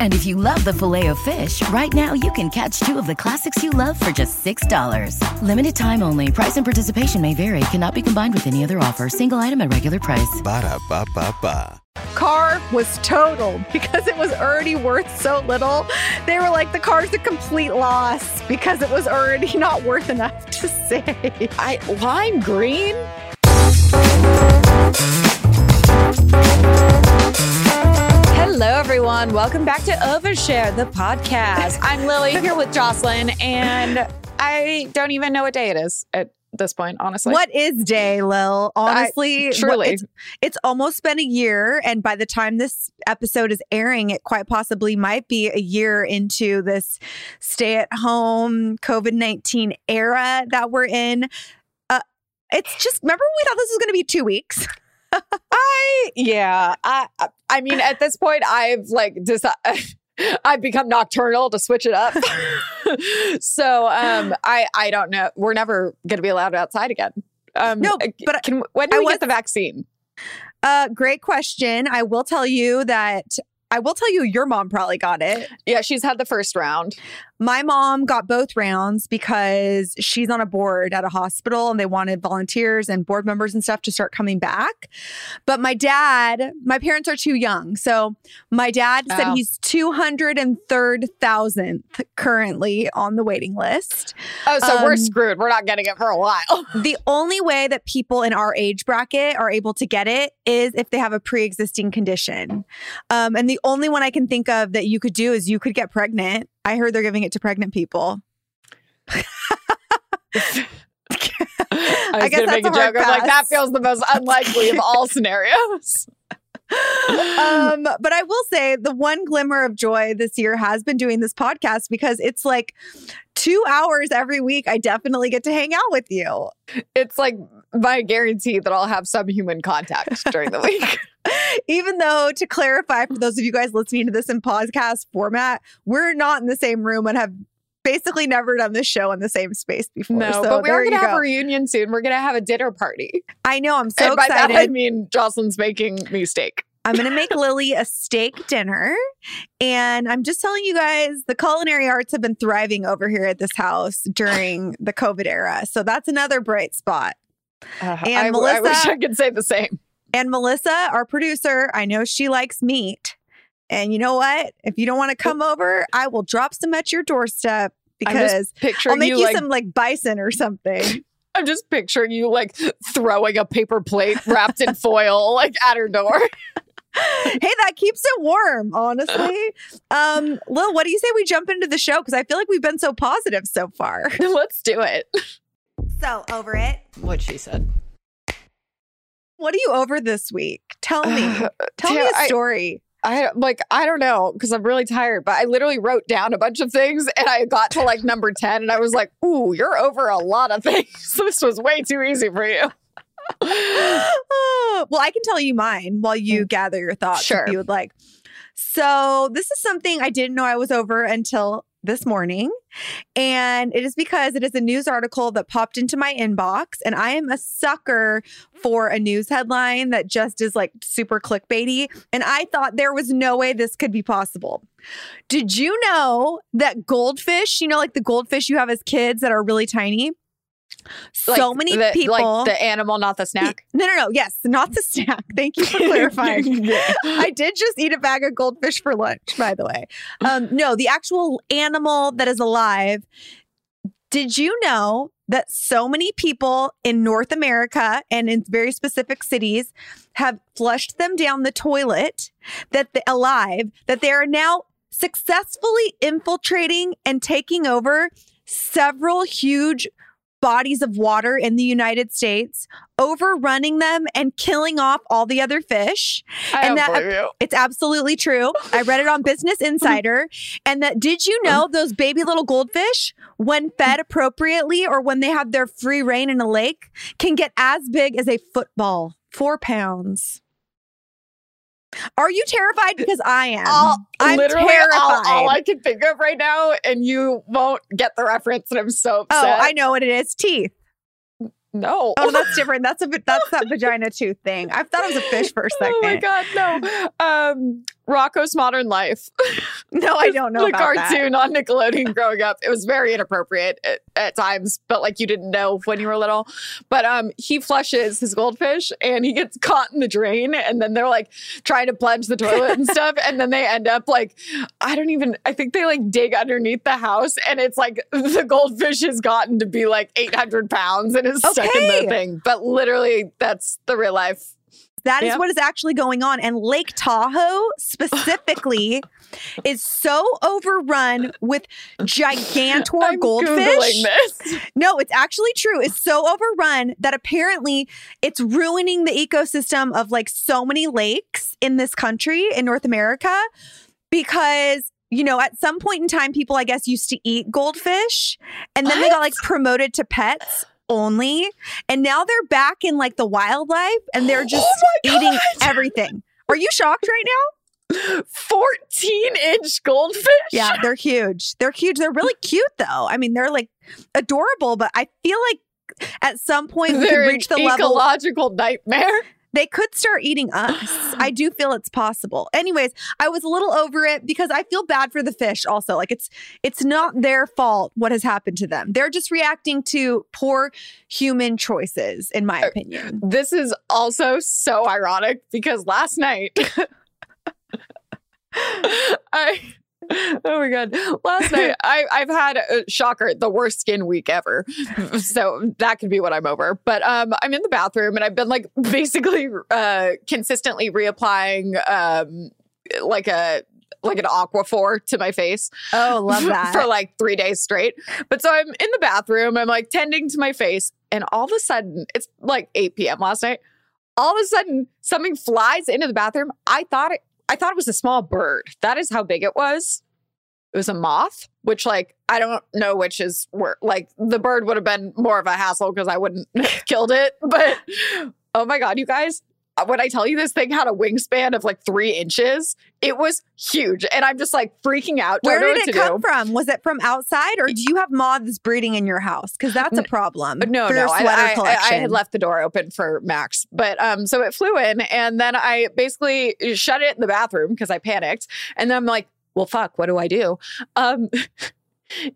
And if you love the Filet-O-Fish, right now you can catch two of the classics you love for just $6. Limited time only. Price and participation may vary. Cannot be combined with any other offer. Single item at regular price. Ba-da-ba-ba-ba. Car was totaled because it was already worth so little. They were like, the car's a complete loss because it was already not worth enough to save. Lime green? Hello, everyone. Welcome back to Overshare, the podcast. I'm Lily here with Jocelyn, and I don't even know what day it is. This point, honestly. What is day, Lil? Honestly, truly. It's almost been a year. And by the time this episode is airing, it quite possibly might be a year into this stay-at-home COVID-19 era that we're in. It's just, remember when we thought this was going to be 2 weeks? I mean, at this point, I've I've become nocturnal to switch it up. So I don't know. We're never going to be allowed outside again. No, but when do we get the vaccine? Great question. I will tell you that. I will tell you, your mom probably got it. Yeah, she's had the first round. My mom got both rounds because she's on a board at a hospital and they wanted volunteers and board members and stuff to start coming back. But my parents are too young. So my dad said he's 203,000th currently on the waiting list. Oh, so we're screwed. We're not getting it for a while. The only way that people in our age bracket are able to get it is if they have a pre-existing condition. And the only one I can think of that you could do is you could get pregnant. I heard they're giving it to pregnant people. I guess that's a hard pass. I'm like, that feels the most unlikely of all scenarios. But I will say the one glimmer of joy this year has been doing this podcast, because it's like 2 hours every week. I definitely get to hang out with you. It's like my guarantee that I'll have some human contact during the week. Even though, to clarify, for those of you guys listening to this in podcast format, we're not in the same room and have basically never done this show in the same space before. No, so but we are going to have a reunion soon. We're going to have a dinner party. I know. I'm so excited. And by that, I mean Jocelyn's making me steak. I'm going to make Lily a steak dinner. And I'm just telling you guys, the culinary arts have been thriving over here at this house during the COVID era. So that's another bright spot. And Melissa, I wish I could say the same. And Melissa, our producer, I know she likes meat. And you know what? If you don't want to come over, I will drop some at your doorstep, because I'll make you some like bison or something. I'm just picturing you like throwing a paper plate wrapped in foil like at her door. Hey, that keeps it warm, honestly. Lil, what do you say we jump into the show? Because I feel like we've been so positive so far. Let's do it. So over it. What she said. What are you over this week? Tell me. Tell me a story. I don't know, because I'm really tired, but I literally wrote down a bunch of things and I got to like number 10 and I was like, ooh, you're over a lot of things. This was way too easy for you. Well, I can tell you mine while you gather your thoughts, sure, if you would like. So this is something I didn't know I was over until this morning. And it is because it is a news article that popped into my inbox. And I am a sucker for a news headline that just is like super clickbaity. And I thought there was no way this could be possible. Did you know that goldfish, you know, like the goldfish you have as kids that are really tiny? So like many people. Like the animal, not the snack? No. Yes, not the snack. Thank you for clarifying. Yeah. I did just eat a bag of goldfish for lunch, by the way. No, the actual animal that is alive. Did you know that so many people in North America and in very specific cities have flushed them down the toilet that they are now successfully infiltrating and taking over several huge bodies of water in the United States, overrunning them and killing off all the other fish. I don't believe you. It's absolutely true. I read it on Business Insider. And that, did you know those baby little goldfish, when fed appropriately or when they have their free reign in a lake, can get as big as a football, 4 pounds. Are you terrified? Because I am. I'm literally terrified. All I can think of right now, and you won't get the reference, and I'm so upset. Oh, I know what it is. Teeth. No. Oh, that's different. That's that vagina tooth thing. I thought it was a fish for a second. Oh my God, no. Rocco's Modern Life. No, I don't know about that. The cartoon on Nickelodeon growing up. It was very inappropriate at times, but like you didn't know when you were little. But he flushes his goldfish and he gets caught in the drain, and then they're like trying to plunge the toilet and stuff. And then they end up like, I think they like dig underneath the house, and it's like the goldfish has gotten to be like 800 pounds and is stuck in the thing. But literally that's the real life. That is what is actually going on. And Lake Tahoe specifically is so overrun with gigantor goldfish. Googling this. No, it's actually true. It's so overrun that apparently it's ruining the ecosystem of like so many lakes in this country, in North America, because, you know, at some point in time, people, I guess, used to eat goldfish, and then they got like promoted to pets only, and now they're back in like the wildlife, and they're just eating everything. Are you shocked right now? 14-inch goldfish. Yeah, they're huge. They're really cute though. I mean, they're like adorable, but I feel like at some point we could reach the ecological nightmare. They could start eating us. I do feel it's possible. Anyways, I was a little over it because I feel bad for the fish also. Like it's not their fault what has happened to them. They're just reacting to poor human choices, in my opinion. This is also so ironic because last night I've had a shocker, the worst skin week ever. So that could be what I'm over. But I'm in the bathroom, and I've been like basically consistently reapplying like an Aquaphor to my face. Oh, love that. For like 3 days straight. But so I'm in the bathroom, I'm like tending to my face, and all of a sudden, it's like 8 p.m. last night. All of a sudden, something flies into the bathroom. I thought it was a small bird. That is how big it was. It was a moth, which, like, I don't know which is where, like, the bird would have been more of a hassle because I wouldn't have killed it. But, oh, my God, you guys, when I tell you this thing had a wingspan of, like, 3 inches, it was huge. And I'm just, like, freaking out. Where did it come from? Was it from outside, or do you have moths breeding in your house? Because that's a problem. No. I had left the door open for Max. But so it flew in, and then I basically shut it in the bathroom because I panicked. And then I'm like, well, fuck, what do I do?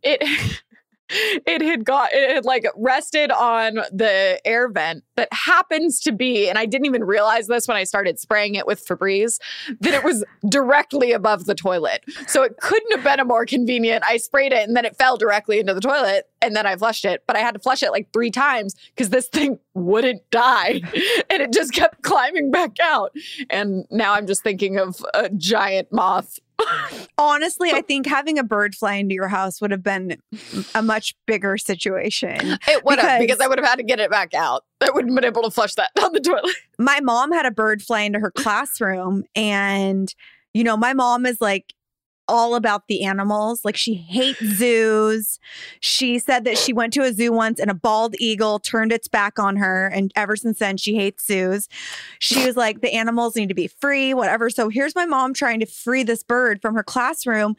It had like rested on the air vent that happens to be, and I didn't even realize this when I started spraying it with Febreze, that it was directly above the toilet. So it couldn't have been a more convenient. I sprayed it, and then it fell directly into the toilet, and then I flushed it. But I had to flush it like 3 times because this thing wouldn't die. And it just kept climbing back out. And now I'm just thinking of a giant moth. Honestly, I think having a bird fly into your house would have been a much bigger situation. It would have, because I would have had to get it back out. I wouldn't have been able to flush that down the toilet. My mom had a bird fly into her classroom, and, you know, my mom is like all about the animals. Like, she hates zoos. She said that she went to a zoo once and a bald eagle turned its back on her. And ever since then, she hates zoos. She was like, the animals need to be free, whatever. So here's my mom trying to free this bird from her classroom.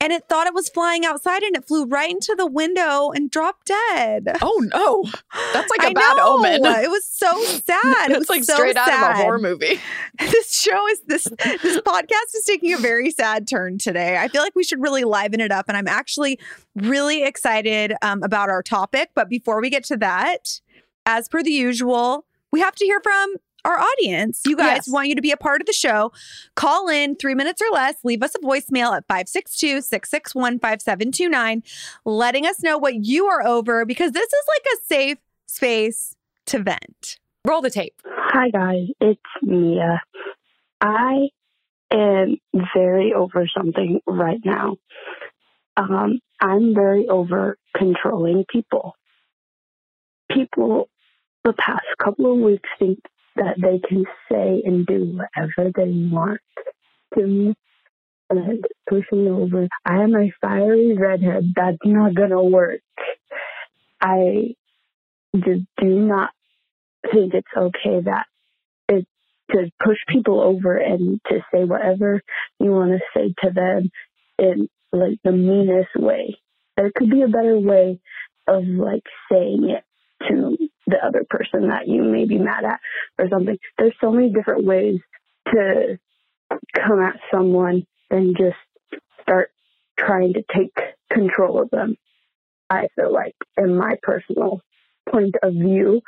And it thought it was flying outside and it flew right into the window and dropped dead. Oh, no. That's like a bad omen. It was so sad. It was like so straight out of a horror movie. This show is this podcast is taking a very sad turn today. I feel like we should really liven it up. And I'm actually really excited about our topic. But before we get to that, as per the usual, we have to hear from our audience. You guys want you to be a part of the show. Call in 3 minutes or less. Leave us a voicemail at 562-661-5729, letting us know what you are over, because this is like a safe space to vent. Roll the tape. Hi, guys. It's Mia. I am very over something right now. I'm very over controlling people. People the past couple of weeks think that they can say and do whatever they want to me and push me over. I am a fiery redhead. That's not going to work. I just do not think it's okay that it to push people over and to say whatever you want to say to them in like the meanest way. There could be a better way of like saying it to the other person that you may be mad at or something. There's so many different ways to come at someone than just start trying to take control of them, I feel like, in my personal point of view.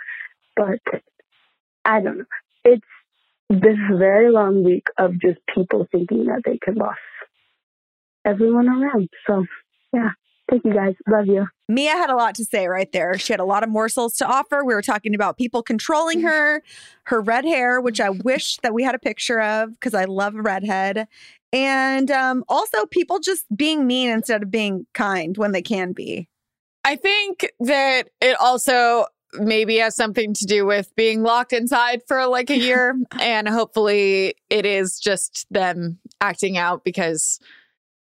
But I don't know. It's this very long week of just people thinking that they can boss everyone around. So, yeah. Thank you, guys. Love you. Mia had a lot to say right there. She had a lot of morsels to offer. We were talking about people controlling her, her red hair, which I wish that we had a picture of because I love a redhead. And also people just being mean instead of being kind when they can be. I think that it also maybe has something to do with being locked inside for like a year. And hopefully it is just them acting out because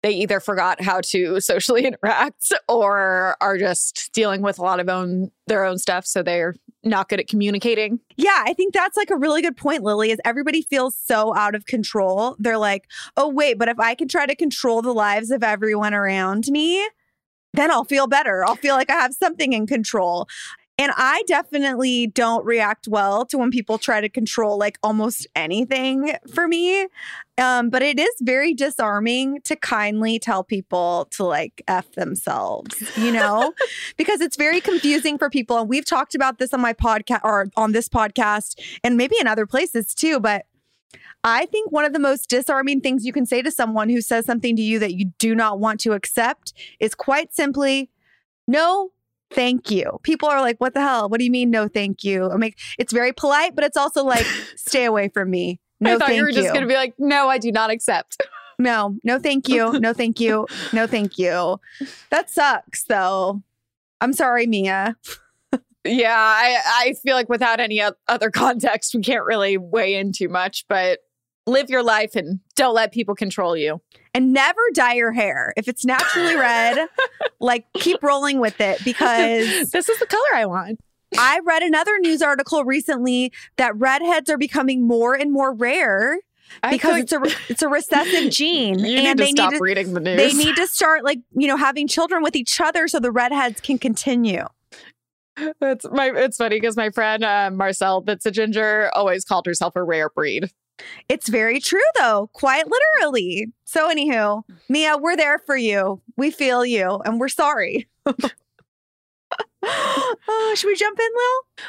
they either forgot how to socially interact or are just dealing with a lot of their own stuff. So they're not good at communicating. Yeah, I think that's like a really good point, Lily, is everybody feels so out of control. They're like, oh, wait, but if I can try to control the lives of everyone around me, then I'll feel better. I'll feel like I have something in control. And I definitely don't react well to when people try to control like almost anything for me. But it is very disarming to kindly tell people to like F themselves, you know, because it's very confusing for people. And we've talked about this on my podcast or on this podcast and maybe in other places too. But I think one of the most disarming things you can say to someone who says something to you that you do not want to accept is quite simply, no, thank you. People are like, what the hell? What do you mean? No, thank you. I mean, it's very polite, but it's also like, stay away from me. No, thank you. I thought you were just going to be like, no, I do not accept. No, no, thank you. No, thank you. No, thank you. That sucks, though. I'm sorry, Mia. Yeah, I feel like without any other context, we can't really weigh in too much, but live your life and don't let people control you. And never dye your hair. If it's naturally red, like keep rolling with it because this is the color I want. I read another news article recently that redheads are becoming more and more rare because it's a recessive gene. They need to stop reading the news. They need to start like, you know, having children with each other so the redheads can continue. It's funny because my friend Marcel, that's a ginger, always called herself a rare breed. It's very true, though, quite literally. So anywho, Mia, we're there for you. We feel you and we're sorry. Should we jump in, Lil?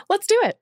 Let's do it.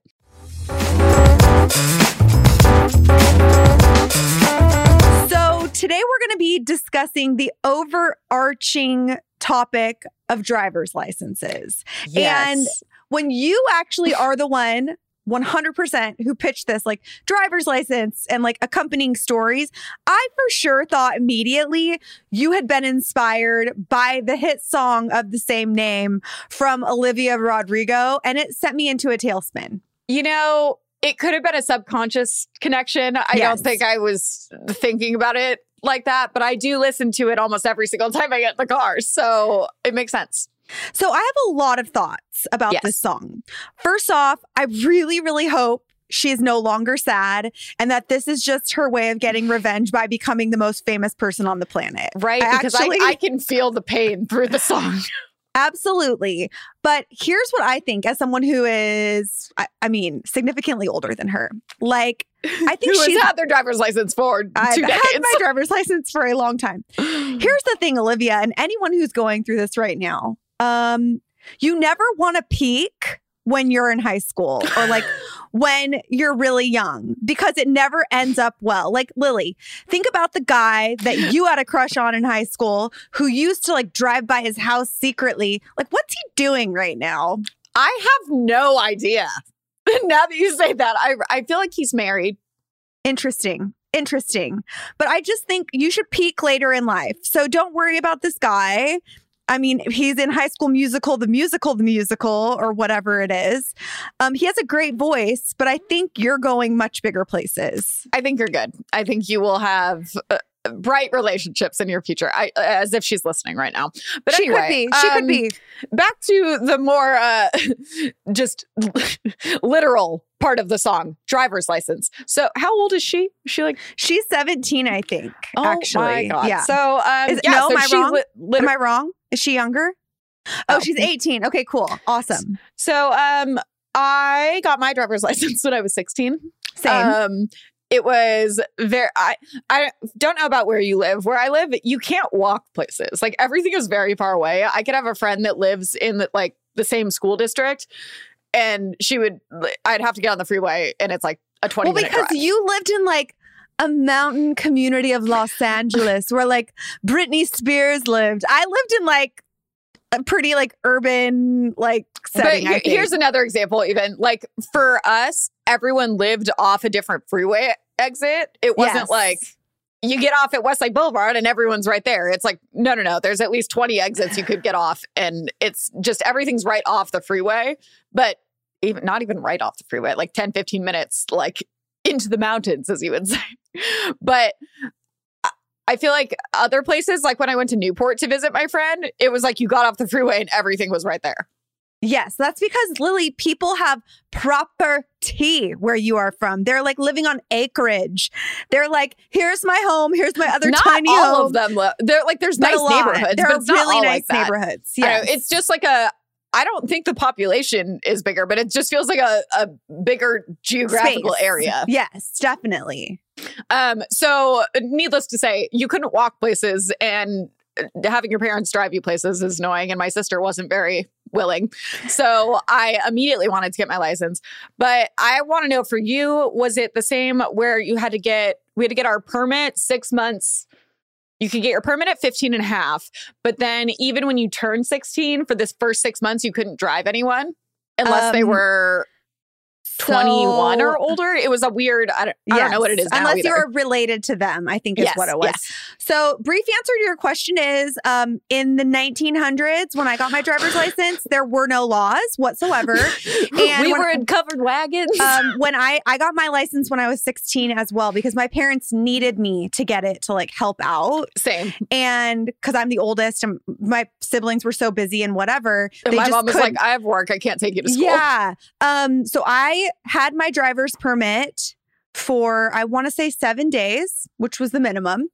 So today we're going to be discussing the overarching topic of driver's licenses. Yes. And when you actually are the one 100% who pitched this, like driver's license and like accompanying stories, I for sure thought immediately you had been inspired by the hit song of the same name from Olivia Rodrigo, and it sent me into a tailspin. You know, It could have been a subconscious connection. I don't think I was thinking about it like that, but I do listen to it almost every single time I get in the car. So it makes sense. So I have a lot of thoughts about this song. First off, I really, really hope she is no longer sad and that this is just her way of getting revenge by becoming the most famous person on the planet. Right. Because I can feel the pain through the song. Absolutely. But here's what I think as someone who is, I mean, significantly older than her. Like, I think she's had their driver's license for 2 decades. I've had my driver's license for a long time. Here's the thing, Olivia, and anyone who's going through this right now, you never want to peak when you're in high school or like when you're really young because it never ends up well. Like, Lily, think about the guy that you had a crush on in high school who used to like drive by his house secretly. Like, what's he doing right now? I have no idea. Now that you say that, I feel like he's married. Interesting. But I just think you should peak later in life. So don't worry about this guy. I mean, he's in High School Musical, the musical, or whatever it is. He has a great voice, but I think you're going much bigger places. I think you're good. I think you will have bright relationships in your future. As if she's listening right now. But she anyway, she could be. Back to the more just literal part of the song, driver's license. So how old is she? She's 17, I think. Oh, actually. My God. Yeah. So am I wrong? Is she younger? Oh, she's 18. Okay, cool. Awesome. So I got my driver's license when I was 16. Same. It was very, I don't know about where you live. Where I live, you can't walk places. Like everything is very far away. I could have a friend that lives in the same school district and I'd have to get on the freeway and it's like a 20-minute drive. Well, because you lived in like a mountain community of Los Angeles where like Britney Spears lived. I lived in like a pretty like urban like setting. But here's another example even. Like for us, everyone lived off a different freeway exit. It wasn't like you get off at Westlake Boulevard and everyone's right there. It's like, no. There's at least 20 exits you could get off. And it's just everything's right off the freeway. But not even right off the freeway, like 10, 15 minutes like into the mountains, as you would say. But I feel like other places, like when I went to Newport to visit my friend, it was like you got off the freeway and everything was right there. Yes, that's because, Lily, people have property where you are from. They're like living on acreage. They're like, here's my home. Here's my other tiny home. Not all of them. They're like, there's nice neighborhoods. There are really nice neighborhoods. Yeah, it's just like I don't think the population is bigger, but it just feels like a bigger geographical area. Yes, definitely. So needless to say, you couldn't walk places and having your parents drive you places is annoying. And my sister wasn't very willing. So I immediately wanted to get my license. But I want to know for you, was it the same where we had to get our permit 6 months? You could get your permit at 15 and a half. But then even when you turn 16, for this first 6 months, you couldn't drive anyone unless they were 21 or older. It was a weird, I don't know what it is now unless either. You were related to them, I think is what it was. Yes. So brief answer to your question is, in the 1900s, when I got my driver's license, there were no laws whatsoever. And we were in covered wagons. When I got my license when I was 16 as well, because my parents needed me to get it to like help out. Same. And because I'm the oldest and my siblings were so busy and whatever. And my mom was like, I have work. I can't take you to school. Yeah. So I had my driver's permit for, I want to say 7 days, which was the minimum,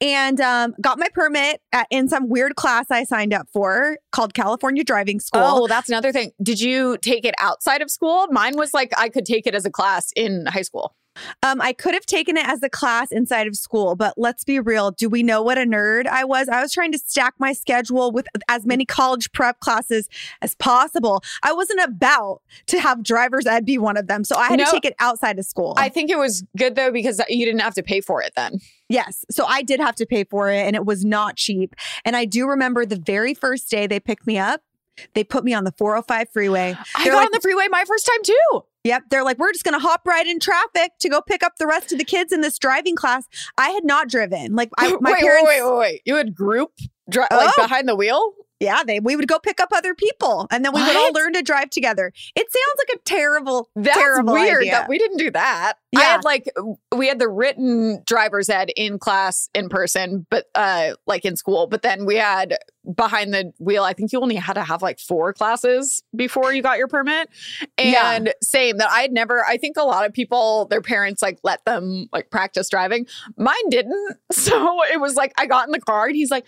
and got my permit in some weird class I signed up for called California Driving School. Oh, well, that's another thing. Did you take it outside of school? Mine was like, I could take it as a class in high school. I could have taken it as a class inside of school, but let's be real. Do we know what a nerd I was? I was trying to stack my schedule with as many college prep classes as possible. I wasn't about to have driver's ed be one of them. So I had to take it outside of school. I think it was good, though, because you didn't have to pay for it then. Yes. So I did have to pay for it and it was not cheap. And I do remember the very first day they picked me up. They put me on the 405 freeway. I got on the freeway my first time, too. Yep. They're like, we're just going to hop right in traffic to go pick up the rest of the kids in this driving class. I had not driven. Like, my parents... Wait. You had group behind the wheel? Yeah, we would go pick up other people, and then we would all learn to drive together. It sounds like a terrible weird idea. That we didn't do that. Yeah. We had the written driver's ed in class in person, but in school. But then we had behind the wheel. I think you only had to have 4 classes before you got your permit. And same that I think a lot of people, their parents let them practice driving. Mine didn't. So it was I got in the car and he's like,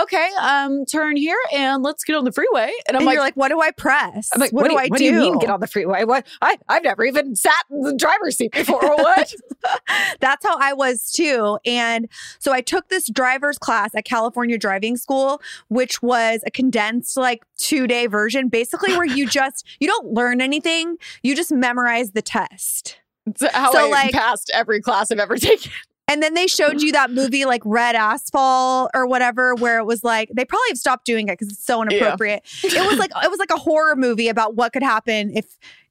okay, turn here and let's get on the freeway. And I'm you're what do I press? I'm what do I do? What do you mean get on the freeway? What? I've never even sat in the driver's seat before. What? That's how I was too. And so I took this driver's class at California Driving School, which was a condensed 2-day version, basically where you don't learn anything. You just memorize the test. That's how I passed every class I've ever taken. And then they showed you that movie Red Asphalt or whatever, where it was they probably have stopped doing it because it's so inappropriate. Yeah. It was like a horror movie about what could happen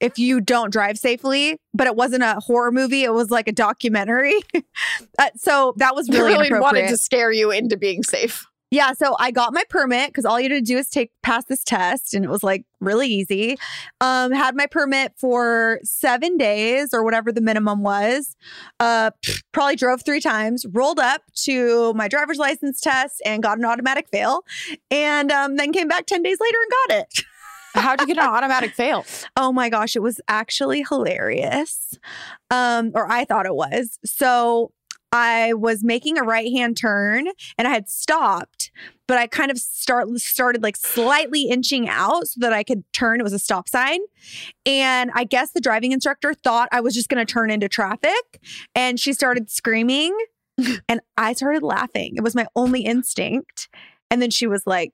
if you don't drive safely, but it wasn't a horror movie. It was a documentary. So that was really inappropriate. They really wanted to scare you into being safe. Yeah, so I got my permit because all you had to do is pass this test, and it was really easy. Had my permit for 7 days or whatever the minimum was. Probably drove 3 times, rolled up to my driver's license test and got an automatic fail, and then came back 10 days later and got it. How'd you get an automatic fail? Oh my gosh, it was actually hilarious. Or I thought it was. So I was making a right-hand turn and I had stopped, but I kind of started slightly inching out so that I could turn. It was a stop sign. And I guess the driving instructor thought I was just going to turn into traffic, and she started screaming and I started laughing. It was my only instinct. And then she was like,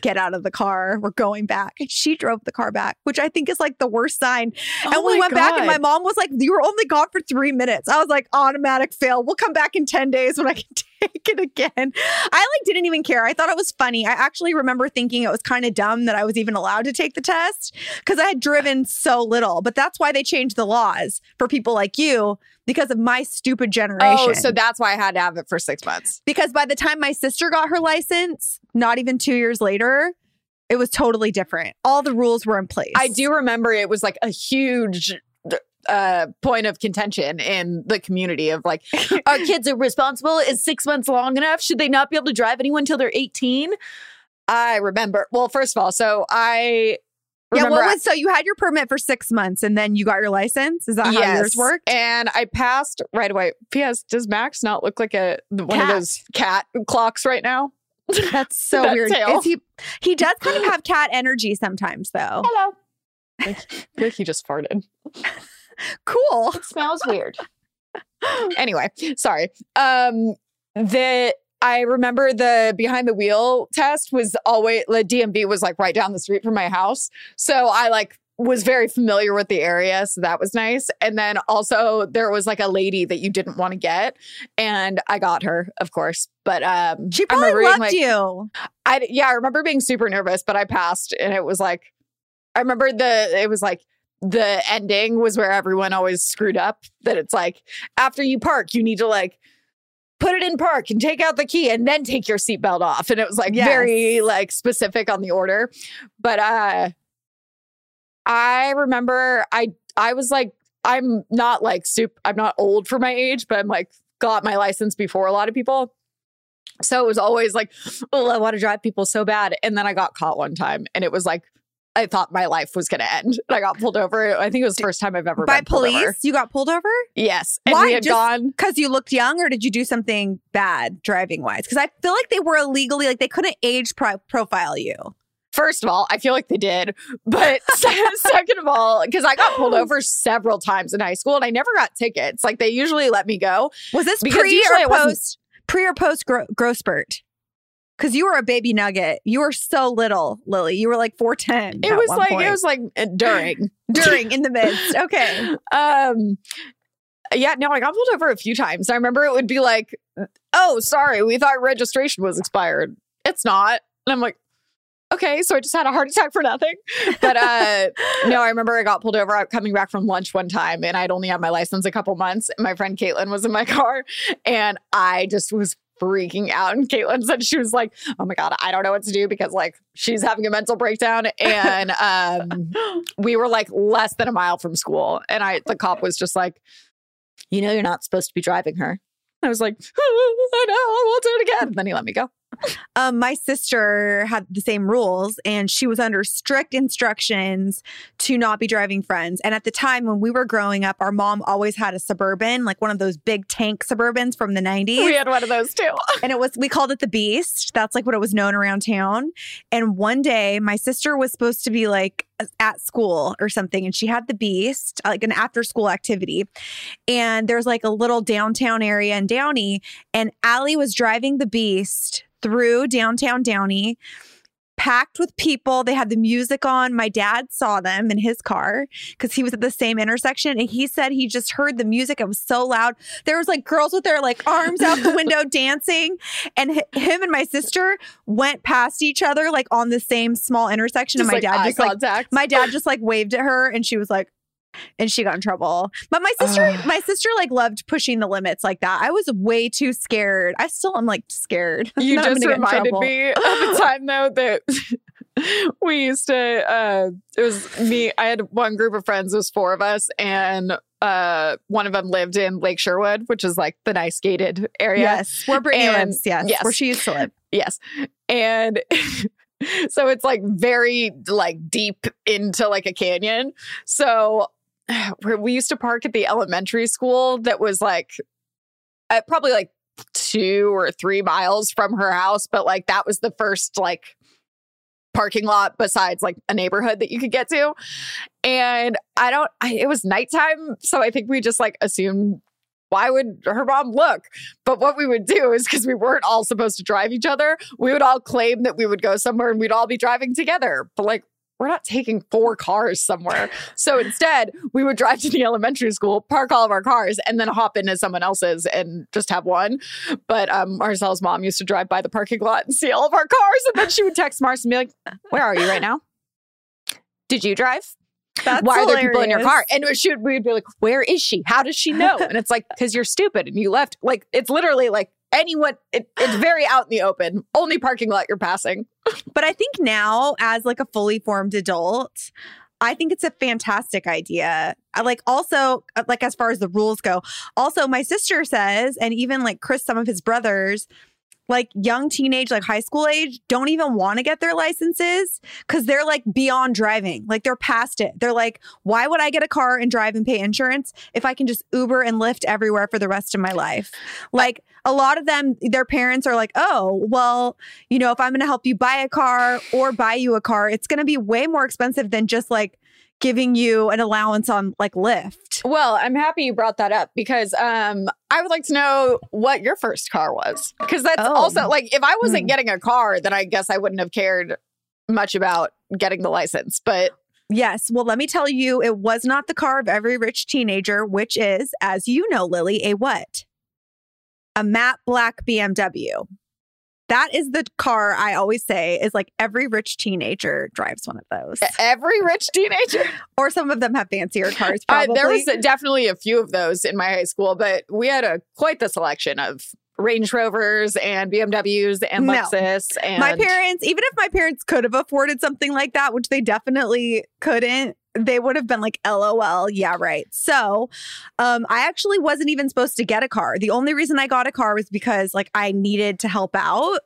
get out of the car. We're going back. And she drove the car back, which I think is the worst sign. Oh, and we went back and my mom was like, you were only gone for 3 minutes. I was like, automatic fail. We'll come back in 10 days when I can take it again. I didn't even care. I thought it was funny. I actually remember thinking it was kind of dumb that I was even allowed to take the test because I had driven so little. But that's why they changed the laws for people like you, because of my stupid generation. Oh, so that's why I had to have it for 6 months. Because by the time my sister got her license, not even 2 years later, it was totally different. All the rules were in place. I do remember it was a huge point of contention in the community of our kids are responsible. Is 6 months long enough? Should they not be able to drive anyone until they're 18? I remember. Well, first of all, so you had your permit for 6 months and then you got your license? Is that how yours worked? And I passed right away. P.S. Does Max not look like one of those cat clocks right now? That's so that weird. He does kind of have cat energy sometimes, though. Hello. I feel like he just farted. Cool. It smells weird. Anyway, sorry. I remember the behind the wheel test was always, the DMV was right down the street from my house. So I was very familiar with the area. So that was nice. And then also there was a lady that you didn't want to get. And I got her, of course. But she probably loved you. I remember being super nervous, but I passed. And it was I remember the ending was where everyone always screwed up. That it's after you park, you need to put it in park and take out the key and then take your seatbelt off. And it was very specific on the order. But I remember I was I'm not I'm not old for my age, but I'm got my license before a lot of people. So it was always I want to drive people so bad. And then I got caught one time and it was I thought my life was going to end. And I got pulled over. I think it was the first time I've ever been pulled over. By police? You got pulled over? Yes. And why? We had gone. Because you looked young, or did you do something bad driving-wise? Because I feel they were illegally, they couldn't age profile you. First of all, I feel they did. But second of all, because I got pulled over several times in high school and I never got tickets. They usually let me go. Was this pre or post Grossbert? Because you were a baby nugget. You were so little, Lily. You were 4'10". It was point. It was during in the midst. Okay. Yeah, no, I got pulled over a few times. I remember it would be oh, sorry, we thought registration was expired. It's not. And I'm okay, so I just had a heart attack for nothing. But no, I remember I got pulled over. I'm coming back from lunch one time and I'd only had my license a couple months. And my friend Caitlin was in my car and I just was freaking out. And Caitlin said she was like, oh my God, I don't know what to do because like she's having a mental breakdown. And we were like less than a mile from school. And the cop was just like, you know, you're not supposed to be driving her. I was like, oh, I know, we'll do it again. And then he let me go. My sister had the same rules and she was under strict instructions to not be driving friends. And at the time when we were growing up, our mom always had a Suburban, like one of those big tank Suburbans from the 90s. We had one of those too. And we called it the Beast. That's like what it was known around town. And one day my sister was supposed to be like at school or something. And she had the Beast, like an after school activity. And there's like a little downtown area in Downey. And Allie was driving the Beast through downtown Downey, packed with people. They had the music on. My dad saw them in his car because he was at the same intersection. And he said he just heard the music. It was so loud. There was like girls with their like arms out the window dancing. And him and my sister went past each other like on the same small intersection. Just, and my dad just waved at her and she was like, and she got in trouble. But my sister like loved pushing the limits like that. I was way too scared. I still am like scared. You just reminded me of the time though that we used to, it was me. I had one group of friends, it was four of us. And one of them lived in Lake Sherwood, which is like the nice gated area. Yes, where Brittany lives. Yes, where she used to live. Yes. And so it's like very like deep into like a canyon. So we used to park at the elementary school that was like at probably like 2 or 3 miles from her house. But like that was the first like parking lot besides like a neighborhood that you could get to. And it was nighttime. So I think we just like assumed, why would her mom look? But what we would do is, because we weren't all supposed to drive each other, we would all claim that we would go somewhere and we'd all be driving together. But like, we're not taking 4 cars somewhere. So instead, we would drive to the elementary school, park all of our cars, and then hop into someone else's and just have one. But Marcel's mom used to drive by the parking lot and see all of our cars. And then she would text Marcel and be like, where are you right now? Did you drive? Why are there people in your car? And we'd be like, where is she? How does she know? And it's like, because you're stupid and you left. Like, it's literally like anyone, it's very out in the open. Only parking lot you're passing. But I think now, as like a fully formed adult, I think it's a fantastic idea. Like also, like as far as the rules go, also my sister says, and even like Chris, some of his brothers, like young teenage, like high school age, don't even want to get their licenses because they're like beyond driving. Like they're past it. They're like, why would I get a car and drive and pay insurance if I can just Uber and Lyft everywhere for the rest of my life? Like a lot of them, their parents are like, oh, well, you know, if I'm going to help you buy a car or buy you a car, it's going to be way more expensive than just like giving you an allowance on like Lyft. Well, I'm happy you brought that up because I would like to know what your first car was. Because that's also like, if I wasn't getting a car, then I guess I wouldn't have cared much about getting the license. But yes, well, let me tell you, it was not the car of every rich teenager, which is, as you know, Lily, a what? A matte black BMW. That is the car I always say is like every rich teenager drives one of those. Every rich teenager? Or some of them have fancier cars, probably. There was definitely a few of those in my high school, but we had quite the selection of Range Rovers and BMWs and Lexus. No. And my parents, even if my parents could have afforded something like that, which they definitely couldn't, they would have been like, LOL. Yeah, right. So I actually wasn't even supposed to get a car. The only reason I got a car was because like I needed to help out.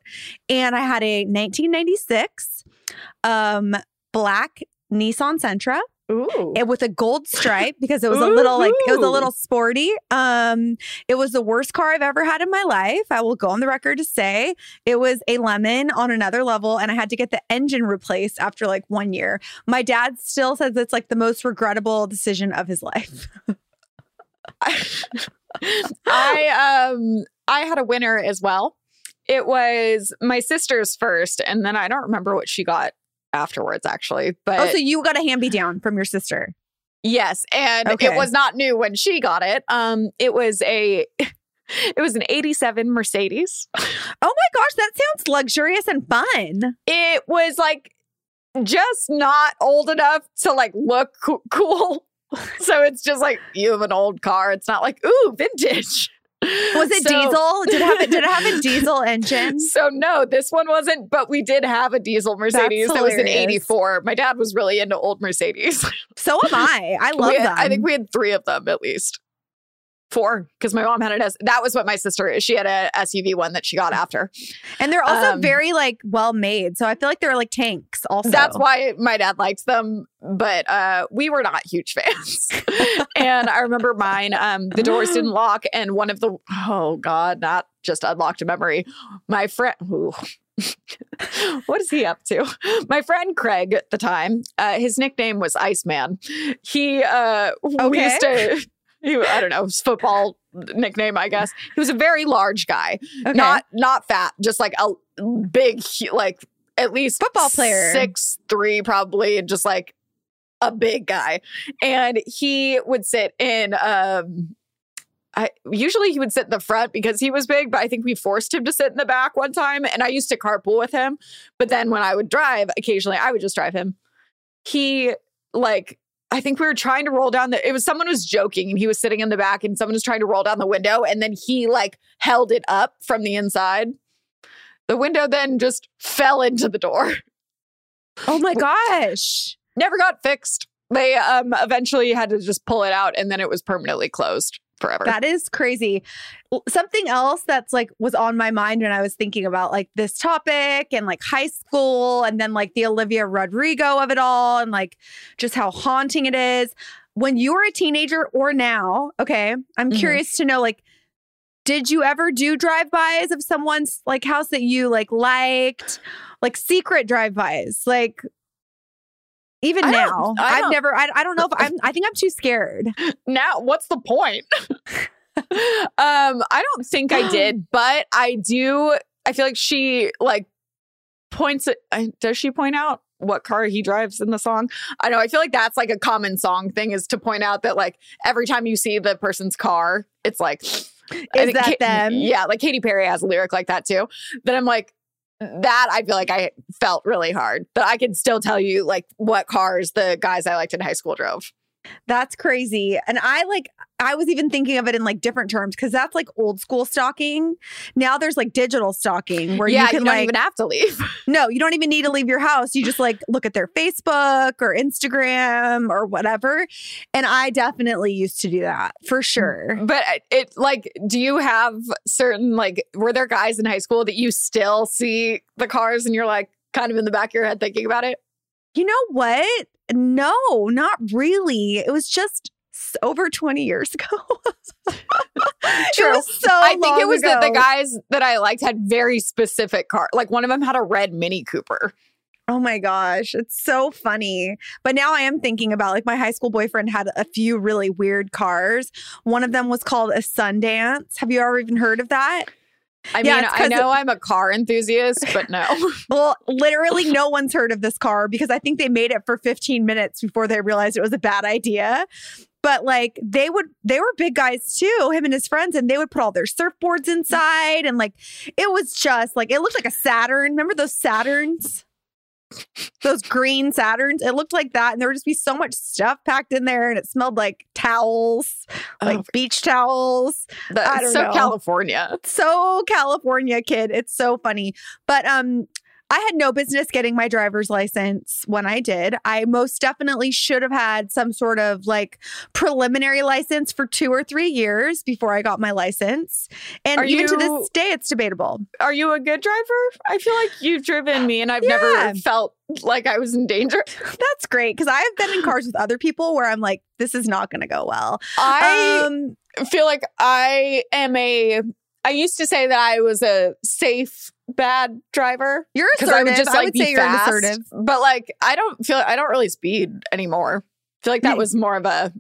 And I had a 1996 black Nissan Sentra. Ooh. And with a gold stripe because it was a little like it was a little sporty. It was the worst car I've ever had in my life. I will go on the record to say it was a lemon on another level, and I had to get the engine replaced after like 1 year. My dad still says it's like the most regrettable decision of his life. I had a winner as well. It was my sister's first, and then I don't remember what she got afterwards, actually. But so you got a hand-me-down from your sister? Yes, and okay. It was not new when she got it. It was an 87 Mercedes. Oh my gosh, that sounds luxurious and fun. It was like just not old enough to like look cool. So it's just like, you have an old car. It's not like, ooh, vintage. Was it diesel? Did it have a diesel engine? So no, this one wasn't, but we did have a diesel Mercedes that was an 84. My dad was really into old Mercedes. So am I. I love them. I think we had three of them at least. Four, because my mom had an S. That was what my sister, she had a SUV one that she got after. And they're also very like well made. So I feel like they're like tanks also. That's why my dad liked them. But we were not huge fans. And I remember mine, the doors didn't lock. And one of the, oh God, not just unlocked a memory. My friend, what is he up to? My friend Craig at the time, his nickname was Iceman. He, we used to... I don't know, his football nickname, I guess. He was a very large guy. Okay. Not fat, just like a big, like at least football player. 6'3", probably, and just like a big guy. And he would sit in usually he would sit in the front because he was big, but I think we forced him to sit in the back one time. And I used to carpool with him. But then when I would drive, occasionally I would just drive him. He like... I think we were trying to roll down someone was joking and he was sitting in the back and someone was trying to roll down the window and then he like held it up from the inside. The window then just fell into the door. Oh my gosh. Never got fixed. They eventually had to just pull it out and then it was permanently closed forever. That is crazy. Something else that's like was on my mind when I was thinking about like this topic and like high school and then like the Olivia Rodrigo of it all and like just how haunting it is when you were a teenager or now. Okay. I'm curious to know, like, did you ever do drive-bys of someone's like house that you like liked, like secret drive-bys, like even now? I don't know if I think I'm too scared. Now, what's the point? I don't think I did, but I feel like she like points at, does she point out what car he drives in the song? I know. I feel like that's like a common song thing is to point out that like every time you see the person's car, it's like, is that them? Yeah. Like Katy Perry has a lyric like that too. Then I'm like, that I feel like I felt really hard, but I can still tell you like what cars the guys I liked in high school drove. That's crazy. And I was even thinking of it in like different terms because that's like old school stalking. Now there's like digital stalking where you don't even have to leave. No, you don't even need to leave your house. You just like look at their Facebook or Instagram or whatever. And I definitely used to do that for sure. But it like, do you have certain like, were there guys in high school that you still see the cars and you're like kind of in the back of your head thinking about it? You know what? No, not really. It was just over 20 years ago. True. It was so I think it was ago. That the guys that I liked had very specific cars. Like one of them had a red Mini Cooper. Oh my gosh. It's so funny. But now I am thinking about like my high school boyfriend had a few really weird cars. One of them was called a Sundance. Have you ever even heard of that? I mean, I know I'm a car enthusiast, but no. Well, literally no one's heard of this car because I think they made it for 15 minutes before they realized it was a bad idea. But like they were big guys too, him and his friends, and they would put all their surfboards inside. And like, it was just like, it looked like a Saturn. Remember those Saturns? Those green Saturns. It looked like that. And there would just be so much stuff packed in there. And it smelled like towels, like beach towels. That's so California. So California, kid. It's so funny. But I had no business getting my driver's license when I did. I most definitely should have had some sort of like preliminary license for 2 or 3 years before I got my license. And to this day, it's debatable. Are you a good driver? I feel like you've driven me and I've never felt like I was in danger. That's great. Because I have been in cars with other people where I'm like, this is not going to go well. I feel like I used to say that I was a safe bad driver. You're assertive. I would just like be fast, assertive. But like I don't really speed anymore. I feel like that was more of a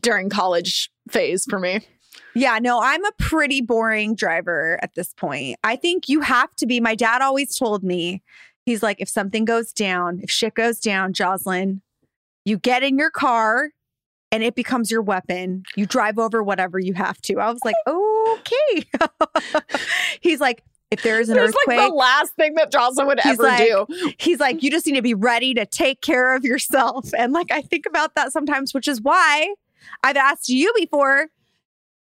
during college phase for me. Yeah, no, I'm a pretty boring driver at this point. I think you have to be. My dad always told me, he's like, if something goes down, if shit goes down, Jocelyn, you get in your car and it becomes your weapon. You drive over whatever you have to. I was like, okay. He's like, if there is an earthquake, like the last thing that Jocelyn would ever do. He's like, you just need to be ready to take care of yourself. And like, I think about that sometimes, which is why I've asked you before,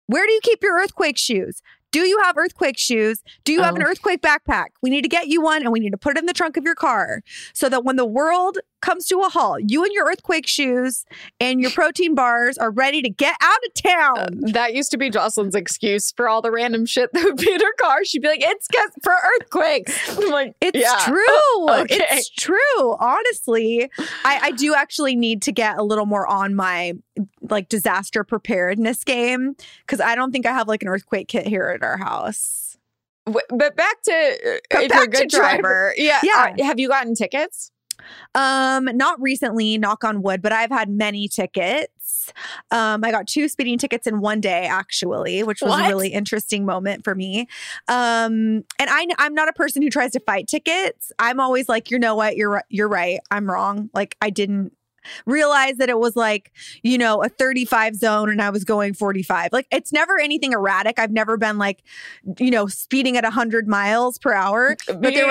Where do you keep your earthquake shoes? Do you have earthquake shoes? Do you have an earthquake backpack? We need to get you one, and we need to put it in the trunk of your car so that when the world comes to a halt, you and your earthquake shoes and your protein bars are ready to get out of town. That used to be Jocelyn's excuse for all the random shit that would be in her car. She'd be like, it's for earthquakes. I'm like, it's true. Okay. It's true. Honestly, I do actually need to get a little more on my like disaster preparedness game, because I don't think I have like an earthquake kit here at our house. But back to if you're a good driver. Yeah. Have you gotten tickets? Not recently, knock on wood, but I've had many tickets. I got 2 speeding tickets in one day, actually, which was a really interesting moment for me. And I'm not a person who tries to fight tickets. I'm always like, you know what? You're right. I'm wrong. Like I didn't realize that it was like, you know, a 35 zone and I was going 45. Like it's never anything erratic. I've never been like, you know, speeding at 100 miles per hour. But there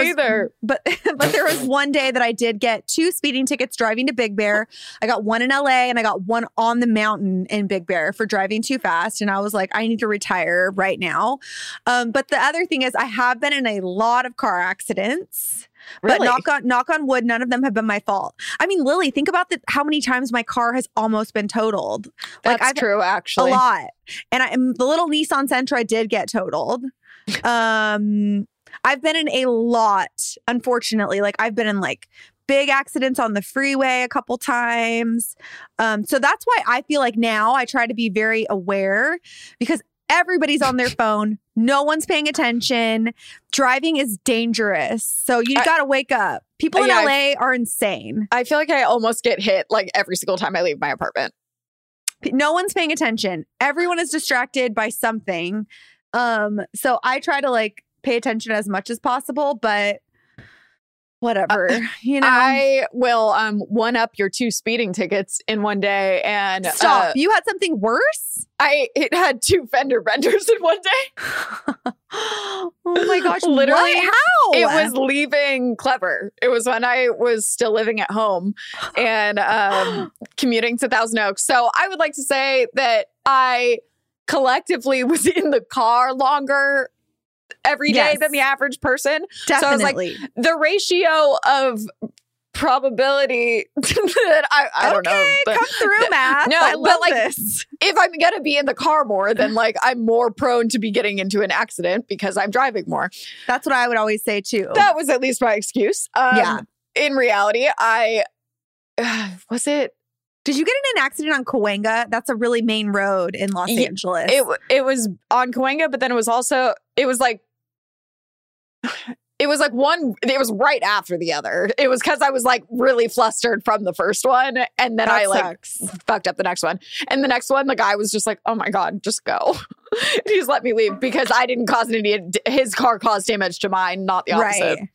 was one day that I did get 2 speeding tickets driving to Big Bear. I got one in LA and I got one on the mountain in Big Bear for driving too fast. And I was like, I need to retire right now. But the other thing is I have been in a lot of car accidents. Really? But knock on wood, none of them have been my fault. I mean, Lily, think about how many times my car has almost been totaled. That's true, actually. A lot. And the little Nissan Sentra did get totaled. I've been in a lot, unfortunately. Like, I've been in, like, big accidents on the freeway a couple times. So that's why I feel like now I try to be very aware, because everybody's on their phone. No one's paying attention. Driving is dangerous. So you got to wake up. People in LA are insane. I feel like I almost get hit like every single time I leave my apartment. No one's paying attention. Everyone is distracted by something. So I try to like pay attention as much as possible, but whatever, you know. I will one up your 2 speeding tickets in one day and stop. You had something worse? It had 2 fender benders in one day. Oh my gosh! Literally, how? It was leaving Clever. It was when I was still living at home and commuting to Thousand Oaks. So I would like to say that I collectively was in the car longer every day than the average person. Definitely. So I was like, the ratio of probability that I don't know. But, come through math. No, I love like this. If I'm gonna be in the car more, then like I'm more prone to be getting into an accident because I'm driving more. That's what I would always say too. That was at least my excuse. In reality, I was it. Did you get in an accident on Cahuenga? That's a really main road in Los Angeles. It was on Cahuenga, but then it was also, it was like one, it was right after the other. It was because I was like really flustered from the first one. And then I like fucked up the next one. And the next one, the guy was just like, oh my God, just go. He's let me leave because I didn't cause his car caused damage to mine, not the opposite. Right.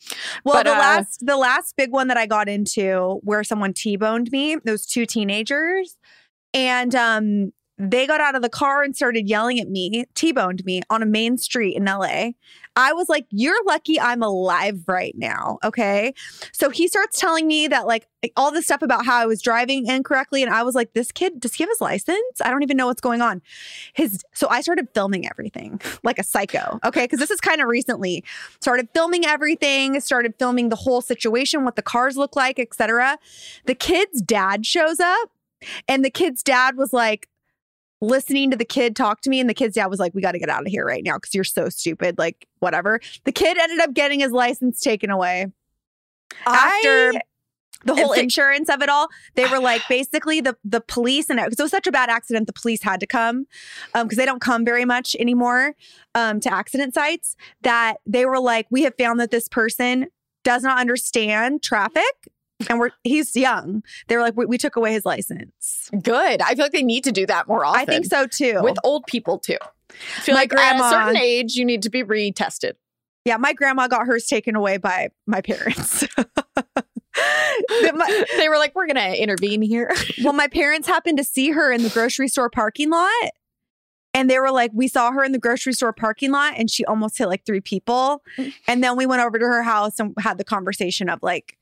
Well, but, the last big one that I got into where someone T-boned me, those 2 teenagers, and they got out of the car and started yelling at me, T-boned me on a main street in LA. I was like, you're lucky I'm alive right now. Okay. So he starts telling me that like all this stuff about how I was driving incorrectly. And I was like, this kid, does he have his license? I don't even know what's going on. So I started filming everything like a psycho. Okay. Cause this is kind of recently. Started filming everything, started filming the whole situation, what the cars look like, etc. The kid's dad shows up and the kid's dad was like, listening to the kid talk to me, and the kid's dad was like, we got to get out of here right now because you're so stupid, like whatever. The kid ended up getting his license taken away. After the whole insurance of it all, they were like, basically the police, and because it was such a bad accident, the police had to come because they don't come very much anymore to accident sites, that they were like, we have found that this person does not understand traffic. And he's young. They were like, we took away his license. Good. I feel like they need to do that more often. I think so too. With old people too. I feel like at a certain age, you need to be retested. Yeah, my grandma got hers taken away by my parents. They were like, we're going to intervene here. Well, my parents happened to see her in the grocery store parking lot. And they were like, we saw her in the grocery store parking lot and she almost hit like 3 people. And then we went over to her house and had the conversation of like,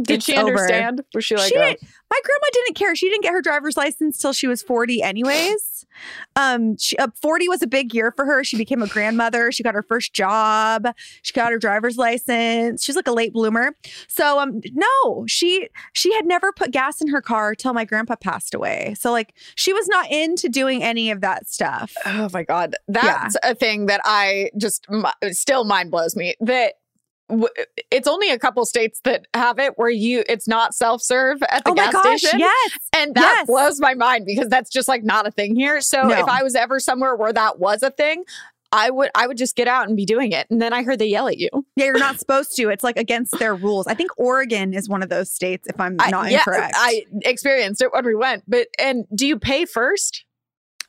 Did she understand? Over. Was she like, my grandma didn't care. She didn't get her driver's license till she was 40 anyways. 40 was a big year for her. She became a grandmother. She got her first job. She got her driver's license. She's like a late bloomer. So, no, she had never put gas in her car till my grandpa passed away. So like she was not into doing any of that stuff. Oh my God. That's a thing that I just still mind blows me that it's only a couple states that have it where it's not self-serve at the gas station. Yes. And that blows my mind because that's just like not a thing here. So if I was ever somewhere where that was a thing, I would just get out and be doing it. And then I heard they yell at you. Yeah, you're not supposed to. It's like against their rules. I think Oregon is one of those states, if I'm not incorrect. I experienced it when we went. And do you pay first?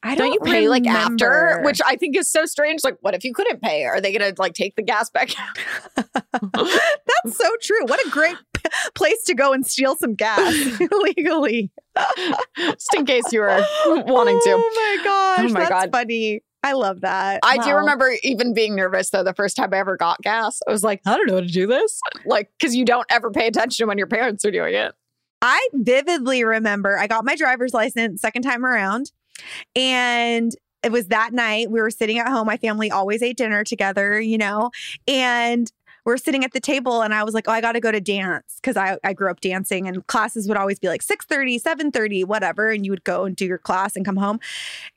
I don't remember. You pay like after, which I think is so strange. Like, what if you couldn't pay? Are they going to like take the gas back out? That's so true. What a great place to go and steal some gas illegally. Just in case you were wanting to. Oh my gosh. Oh my God. Funny. I love that. I do remember even being nervous though. The first time I ever got gas, I was like, I don't know how to do this. Like, because you don't ever pay attention when your parents are doing it. I vividly remember I got my driver's license second time around. And it was that night we were sitting at home. My family always ate dinner together, you know, and we're sitting at the table and I was like, oh, I got to go to dance because I grew up dancing and classes would always be like 6:30, 7:30, whatever. And you would go and do your class and come home.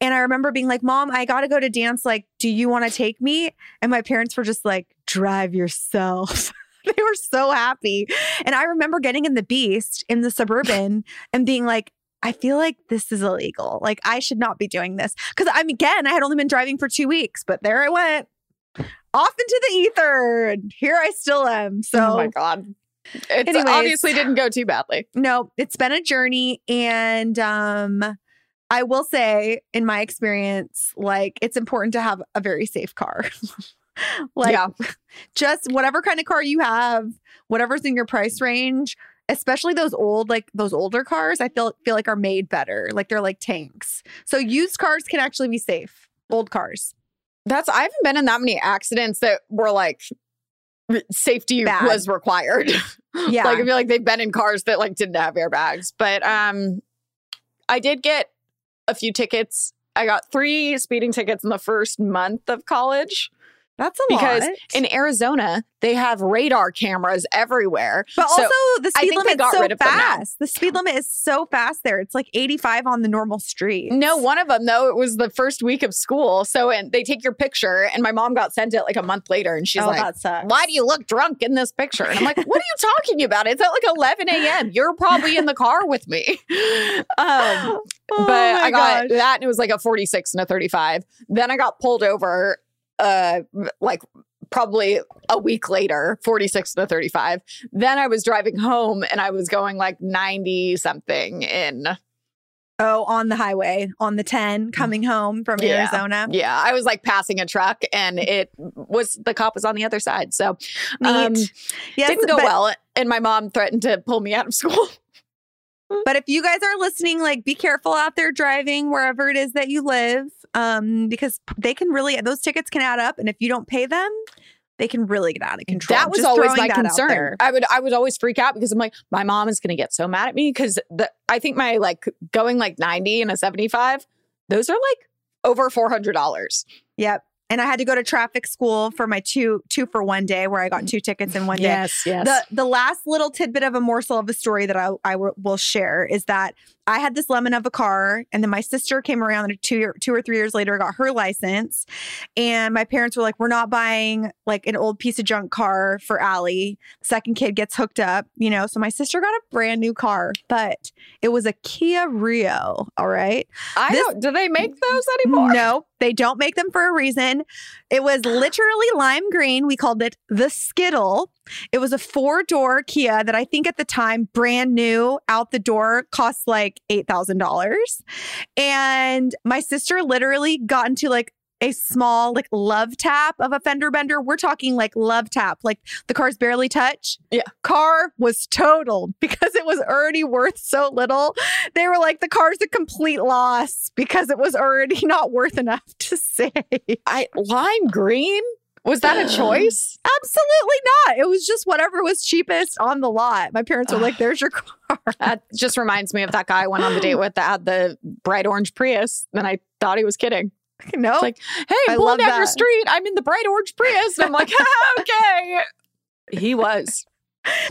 And I remember being like, Mom, I got to go to dance. Like, do you want to take me? And my parents were just like, drive yourself. They were so happy. And I remember getting in the Beast in the Suburban and being like, I feel like this is illegal. Like, I should not be doing this. Because, I had only been driving for 2 weeks, but there I went off into the ether. And here I still am. So, oh my God. It obviously didn't go too badly. No, it's been a journey. And I will say, in my experience, like, it's important to have a very safe car. Like, just whatever kind of car you have, whatever's in your price range. Especially those older cars, I feel like are made better. Like they're like tanks. So used cars can actually be safe. Old cars. I haven't been in that many accidents that were like safety was required. Yeah. Like I feel like they've been in cars that like didn't have airbags. But I did get a few tickets. I got 3 speeding tickets in the first month of college. That's a lot. Because in Arizona, they have radar cameras everywhere. But also, the speed limit is so fast. The speed limit is so fast there. It's like 85 on the normal street. No, one of them, though, it was the first week of school. So and they take your picture. And my mom got sent it like a month later. And she's like, why do you look drunk in this picture? And I'm like, what are you talking about? It's at like 11 a.m. You're probably in the car with me. But I got that. And it was like a 46 and a 35. Then I got pulled over. Like probably a week later, 46 to 35. Then I was driving home and I was going like 90 something on the highway, on the 10 coming home from Arizona. Yeah. I was like passing a truck and the cop was on the other side. So didn't go well. And my mom threatened to pull me out of school. But if you guys are listening, like, be careful out there driving wherever it is that you live, because they can really, those tickets can add up. And if you don't pay them, they can really get out of control. That was always my concern. I would always freak out because I'm like, my mom is going to get so mad at me because I think my like going like 90 and a 75, those are like over $400. Yep. And I had to go to traffic school for my two for one day where I got 2 tickets in one day. Yes. The last little tidbit of a morsel of a story that I will share is that I had this lemon of a car and then my sister came around 2 or 3 years later, got her license. And my parents were like, we're not buying like an old piece of junk car for Allie. Second kid gets hooked up, you know, so my sister got a brand new car, but it was a Kia Rio. All right. Do they make those anymore? No, they don't make them for a reason. It was literally lime green. We called it the Skittle. It was a 4-door Kia that I think at the time, brand new, out the door, cost like $8,000. And my sister literally got into like a small like love tap of a fender bender. We're talking like love tap, like the cars barely touch. Yeah. Car was totaled because it was already worth so little. They were like, the car's a complete loss because it was already not worth enough to save. Lime green? Was that a choice? Absolutely not. It was just whatever was cheapest on the lot. My parents were like, there's your car. That just reminds me of that guy I went on the date with that had the bright orange Prius. And I thought he was kidding. No. It's like, hey, I pull down your street. I'm in the bright orange Prius. And I'm like, okay. He was.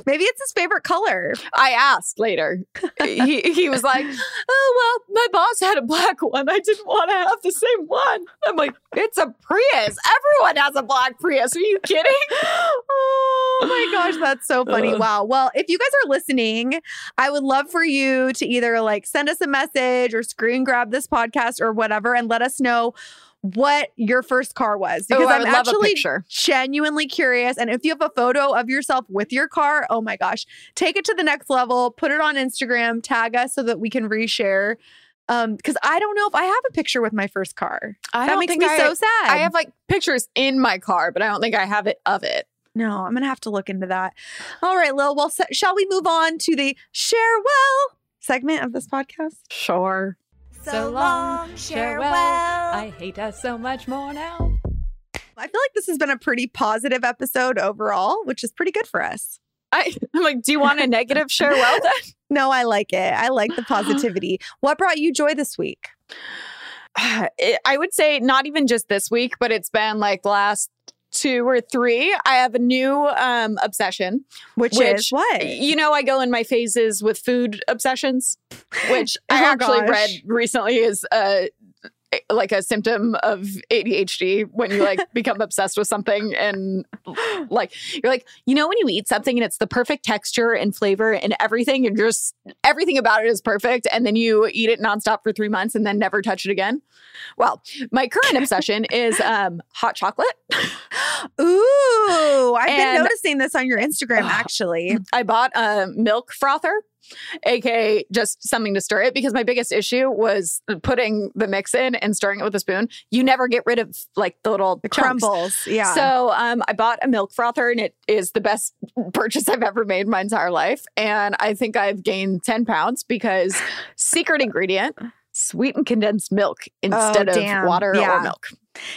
Maybe it's his favorite color. I asked later. He was like, oh, well, my boss had a black one. I didn't want to have the same one. I'm like, it's a Prius. Everyone has a black Prius. Are you kidding? Oh, my gosh. That's so funny. Wow. Well, if you guys are listening, I would love for you to either like send us a message or screen grab this podcast or whatever and let us know what your first car was, because I'm actually genuinely curious. And if you have a photo of yourself with your car, oh my gosh, take it to the next level, put it on Instagram, tag us so that we can reshare. Because I don't know if I have a picture with my first car. That makes me so sad. I have like pictures in my car, but I don't think I have it of it. No, I'm going to have to look into that. All right, Lil, well, shall we move on to the Share Well segment of this podcast? Sure. So long, share well. I hate us so much more now. I feel like this has been a pretty positive episode overall, which is pretty good for us. I'm like, do you want a negative share well then? No, I like it. I like the positivity. What brought you joy this week? I would say not even just this week, but it's been like the last 2 or 3. I have a new obsession. Which is what? You know, I go in my phases with food obsessions, which I actually read recently is like a symptom of ADHD when you like become obsessed with something and like, you're like, you know, when you eat something and it's the perfect texture and flavor and everything and just everything about it is perfect. And then you eat it nonstop for 3 months and then never touch it again. Well, my current obsession is hot chocolate. Ooh, I've been noticing this on your Instagram, actually. I bought a milk frother, aka just something to stir it, because my biggest issue was putting the mix in and stirring it with a spoon. You never get rid of like the little crumbles. Yeah. So I bought a milk frother and it is the best purchase I've ever made in my entire life. And I think I've gained 10 pounds because secret ingredient, sweetened condensed milk instead of water or milk.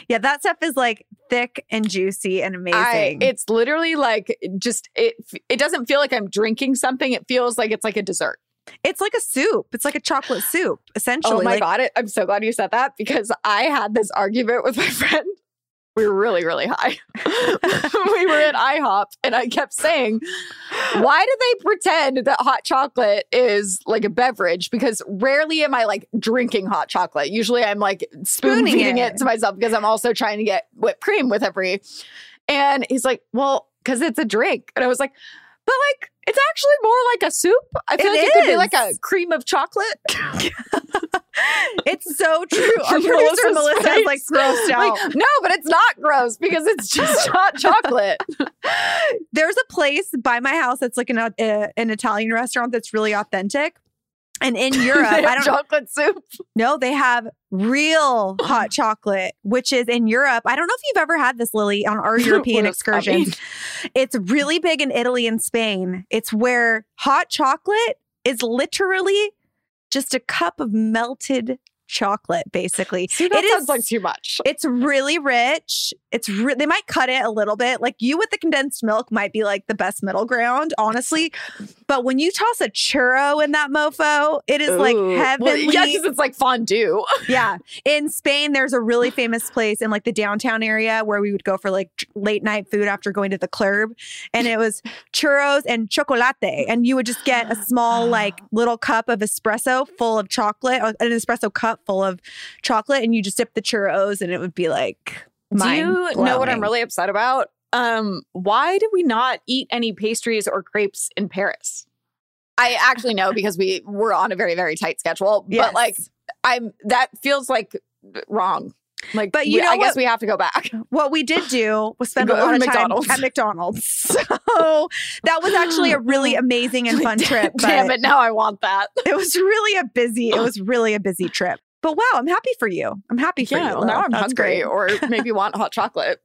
Yeah, that stuff is like thick and juicy and amazing. It's literally like just it doesn't feel like I'm drinking something. It feels like it's like a dessert. It's like a soup. It's like a chocolate soup, essentially. Oh my God. I'm so glad you said that, because I had this argument with my friend. We were really, really high. We were at IHOP and I kept saying, why do they pretend that hot chocolate is like a beverage? Because rarely am I like drinking hot chocolate. Usually I'm like spoon feeding it to myself because I'm also trying to get whipped cream with every. And he's like, well, because it's a drink. And I was like, but like, it's actually more like a soup. I feel like it could be like a cream of chocolate. It's so true. Our producer Melissa is like grossed out. Like, no, but it's not gross because it's just hot chocolate. There's a place by my house that's like an Italian restaurant that's really authentic. And in Europe, I don't know. Chocolate soup? No, they have real hot chocolate, which is in Europe. I don't know if you've ever had this, Lily, on our European excursions. It's really big in Italy and Spain. It's where hot chocolate is literally just a cup of melted chocolate, basically. See, that sounds like too much. It's really rich. They might cut it a little bit. Like you with the condensed milk might be like the best middle ground, honestly. But when you toss a churro in that mofo, it is like heavenly. Well, yeah, because it's like fondue. Yeah. In Spain, there's a really famous place in like the downtown area where we would go for like late night food after going to the club. And it was churros and chocolate. And you would just get a small like little cup of espresso full of chocolate, or an espresso cup full of chocolate, and you just dip the churros and it would be like mind-blowing. Do you know what I'm really upset about? Why do we not eat any pastries or crepes in Paris? I actually know because we were on a very, very tight schedule, but yes. Like that feels like wrong. Like, but you know, I guess we have to go back. What we did do was spend a lot of time at McDonald's. So that was actually a really amazing and fun trip. Damn it, now I want that. It was really a busy trip. But wow, I'm happy for you. Yeah, well, now I'm hungry or maybe want hot chocolate.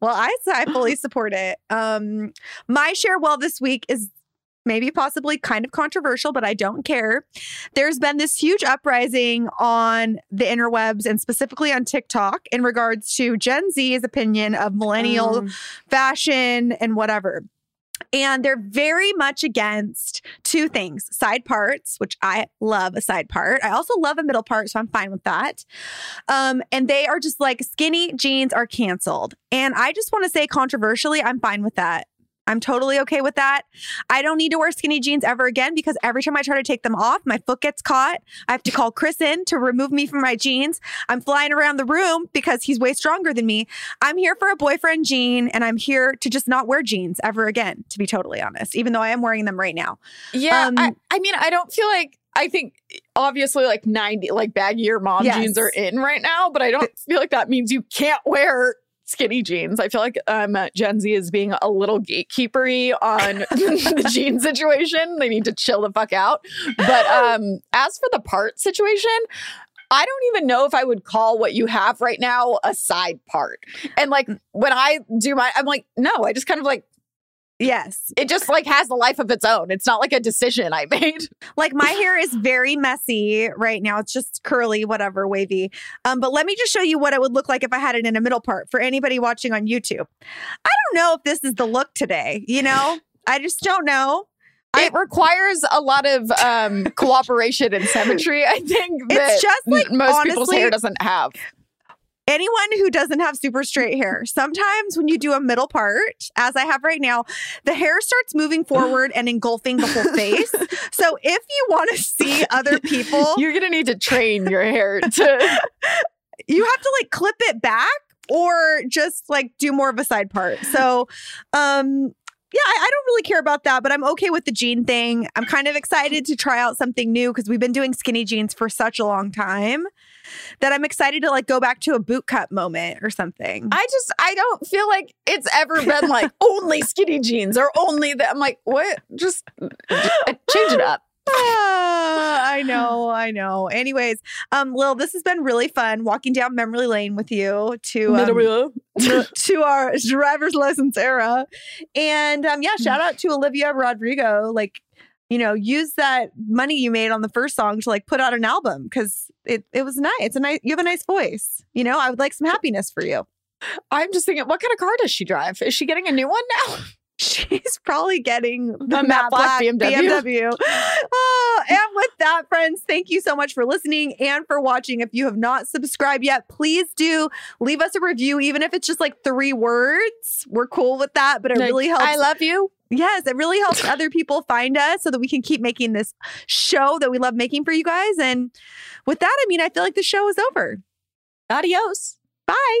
Well, I fully support it. My share well this week is maybe possibly kind of controversial, but I don't care. There's been this huge uprising on the interwebs and specifically on TikTok in regards to Gen Z's opinion of millennial fashion and whatever. And they're very much against two things: side parts, which I love a side part. I also love a middle part, so I'm fine with that. And they are just like, skinny jeans are canceled. And I just want to say controversially, I'm fine with that. I'm totally okay with that. I don't need to wear skinny jeans ever again, because every time I try to take them off, my foot gets caught. I have to call Chris in to remove me from my jeans. I'm flying around the room because he's way stronger than me. I'm here for a boyfriend jean, and I'm here to just not wear jeans ever again, to be totally honest, even though I am wearing them right now. Yeah, I mean, I don't feel like... I think obviously like baggier mom jeans are in right now, but I don't feel like that means you can't wear skinny jeans. I feel like Gen Z is being a little gatekeeper-y on the jean situation. They need to chill the fuck out. But as for the part situation, I don't even know if I would call what you have right now a side part. And like when I do my, I'm like, no, I just kind of like, yes. It just like has a life of its own. It's not like a decision I made. Like my hair is very messy right now. It's just curly, whatever, wavy. But let me just show you what it would look like if I had it in a middle part for anybody watching on YouTube. I don't know if this is the look today, you know? I just don't know. It requires a lot of cooperation and symmetry, I think, that it's just like, most honestly, people's hair doesn't have. Anyone who doesn't have super straight hair, sometimes when you do a middle part, as I have right now, the hair starts moving forward and engulfing the whole face. So if you want to see other people... You're going to need to train your hair to... You have to like clip it back or just like do more of a side part. So... Yeah, I don't really care about that, but I'm okay with the jean thing. I'm kind of excited to try out something new because we've been doing skinny jeans for such a long time that I'm excited to like go back to a boot cut moment or something. I don't feel like it's ever been like only skinny jeans or only that. I'm like, what? Just change it up. I know. Anyways, Lil, this has been really fun walking down memory lane with you to our driver's license era. And shout out to Olivia Rodrigo. Like, you know, use that money you made on the first song to like put out an album, because it was nice. It's a nice, you have a nice voice. You know, I would like some happiness for you. I'm just thinking, what kind of car does she drive? Is she getting a new one now? She's probably getting the matte black BMW. Oh, and with that, friends, thank you so much for listening and for watching. If you have not subscribed yet, please do leave us a review, even if it's just like 3 words. We're cool with that, but it really helps. I love you. Yes, it really helps other people find us so that we can keep making this show that we love making for you guys. And with that, I mean, I feel like the show is over. Adios. Bye.